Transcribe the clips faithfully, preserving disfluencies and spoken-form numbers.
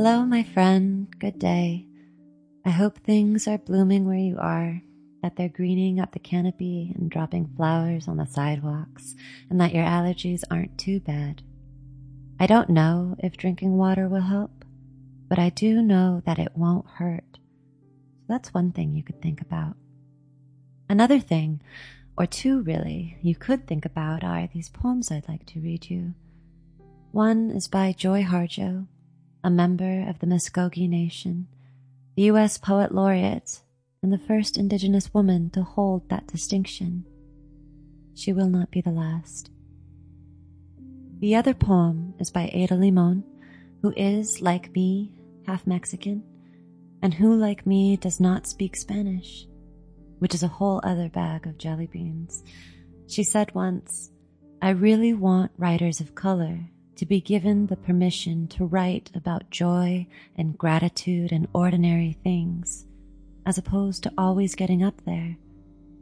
Hello, my friend. Good day. I hope things are blooming where you are, that they're greening up the canopy and dropping flowers on the sidewalks, and that your allergies aren't too bad. I don't know if drinking water will help, but I do know that it won't hurt. That's one thing you could think about. Another thing, or two really, you could think about are these poems I'd like to read you. One is by Joy Harjo, a member of the Muscogee Nation, the U S Poet Laureate, and the first Indigenous woman to hold that distinction. She will not be the last. The other poem is by Ada Limon, who is, like me, half Mexican, and who, like me, does not speak Spanish, which is a whole other bag of jelly beans. She said once, "I really want writers of color to be given the permission to write about joy and gratitude and ordinary things, as opposed to always getting up there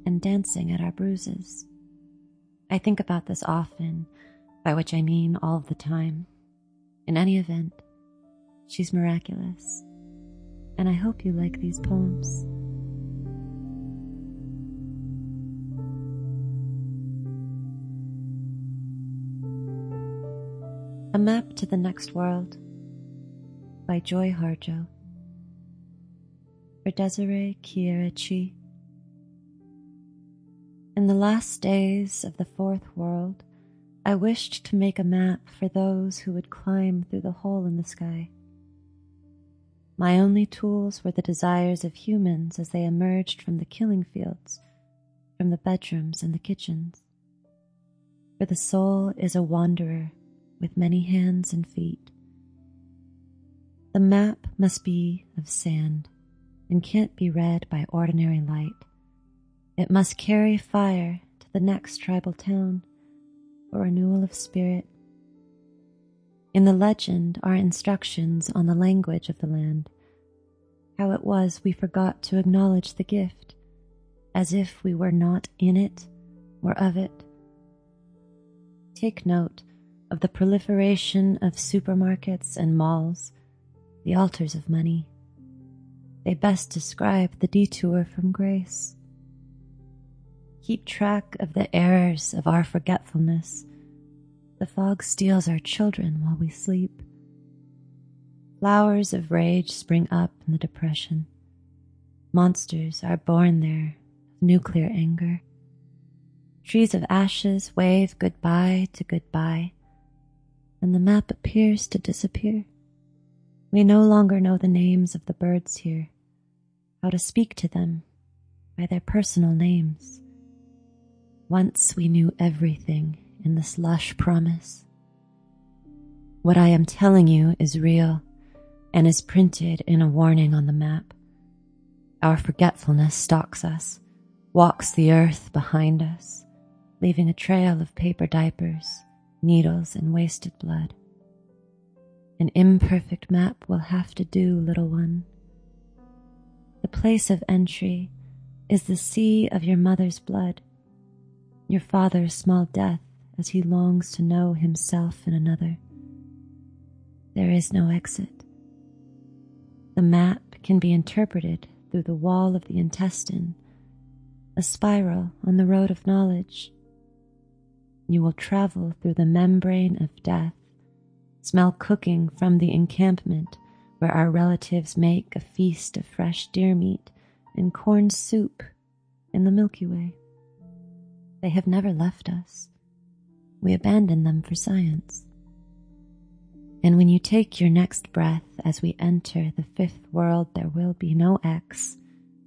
and dancing at our bruises." I think about this often, by which I mean all the time. In any event, she's miraculous. And I hope you like these poems. A Map to the Next World by Joy Harjo. For Desiree Kierachie. In the last days of the fourth world, I wished to make a map for those who would climb through the hole in the sky. My only tools were the desires of humans as they emerged from the killing fields, from the bedrooms and the kitchens. For the soul is a wanderer with many hands and feet. The map must be of sand and can't be read by ordinary light. It must carry fire to the next tribal town for renewal of spirit. In the legend are instructions on the language of the land, how it was we forgot to acknowledge the gift, as if we were not in it or of it. Take note of the proliferation of supermarkets and malls, the altars of money. They best describe the detour from grace. Keep track of the errors of our forgetfulness. The fog steals our children while we sleep. Flowers of rage spring up in the depression. Monsters are born there, nuclear anger. Trees of ashes wave goodbye to goodbye, and the map appears to disappear. We no longer know the names of the birds here, how to speak to them by their personal names. Once we knew everything in this lush promise. What I am telling you is real and is printed in a warning on the map. Our forgetfulness stalks us, walks the earth behind us, leaving a trail of paper diapers, needles, and wasted blood. An imperfect map will have to do, little one. The place of entry is the sea of your mother's blood, your father's small death, as he longs to know himself in another. There is no exit. The map can be interpreted through the wall of the intestine, a spiral on the road of knowledge. You will travel through the membrane of death, smell cooking from the encampment where our relatives make a feast of fresh deer meat and corn soup in the Milky Way. They have never left us. We abandon them for science. And when you take your next breath as we enter the fifth world, there will be no X,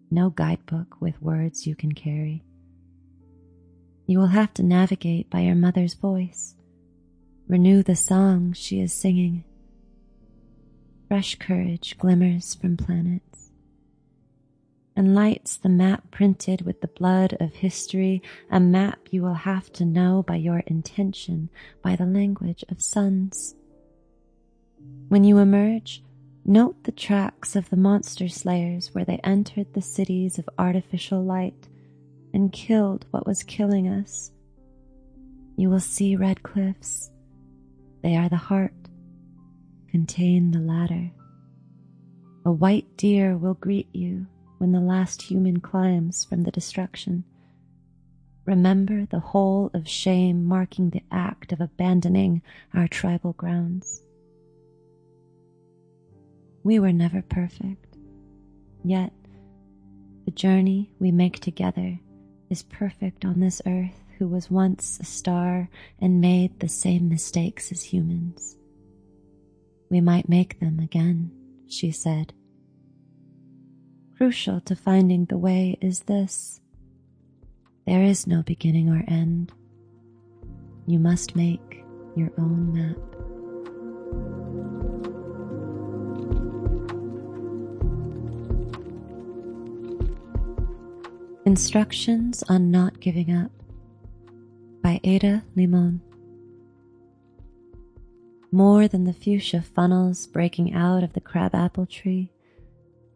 no guidebook with words you can carry. You will have to navigate by your mother's voice, renew the song she is singing. Fresh courage glimmers from planets and lights the map printed with the blood of history, a map you will have to know by your intention, by the language of suns. When you emerge, note the tracks of the monster slayers where they entered the cities of artificial light and killed what was killing us. You will see red cliffs. They are the heart, contain the ladder A white deer will greet you when the last human climbs from the destruction. Remember the hole of shame marking the act of abandoning our tribal grounds. We were never perfect, yet the journey we make together is perfect on this earth who was once a star and made the same mistakes as humans. We might make them again, she said. Crucial to finding the way is this. There is no beginning or end. You must make your own map. Instructions on Not Giving Up by Ada Limon. More than the fuchsia funnels breaking out of the crabapple tree,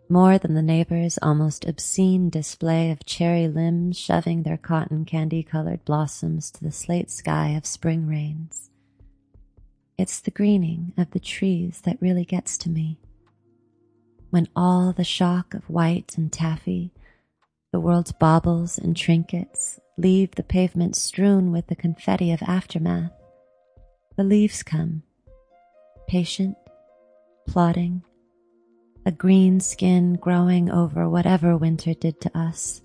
more than the neighbor's almost obscene display of cherry limbs shoving their cotton candy-colored blossoms to the slate sky of spring rains. It's the greening of the trees that really gets to me. When all the shock of white and taffy, the world's baubles and trinkets, leave the pavement strewn with the confetti of aftermath, the leaves come, patient, plodding, a green skin growing over whatever winter did to us,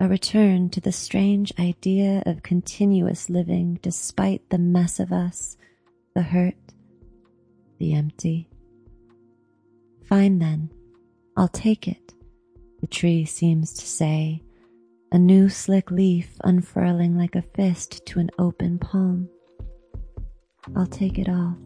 a return to the strange idea of continuous living despite the mess of us, the hurt, the empty. Fine then, I'll take it, the tree seems to say, a new slick leaf unfurling like a fist to an open palm. I'll take it all.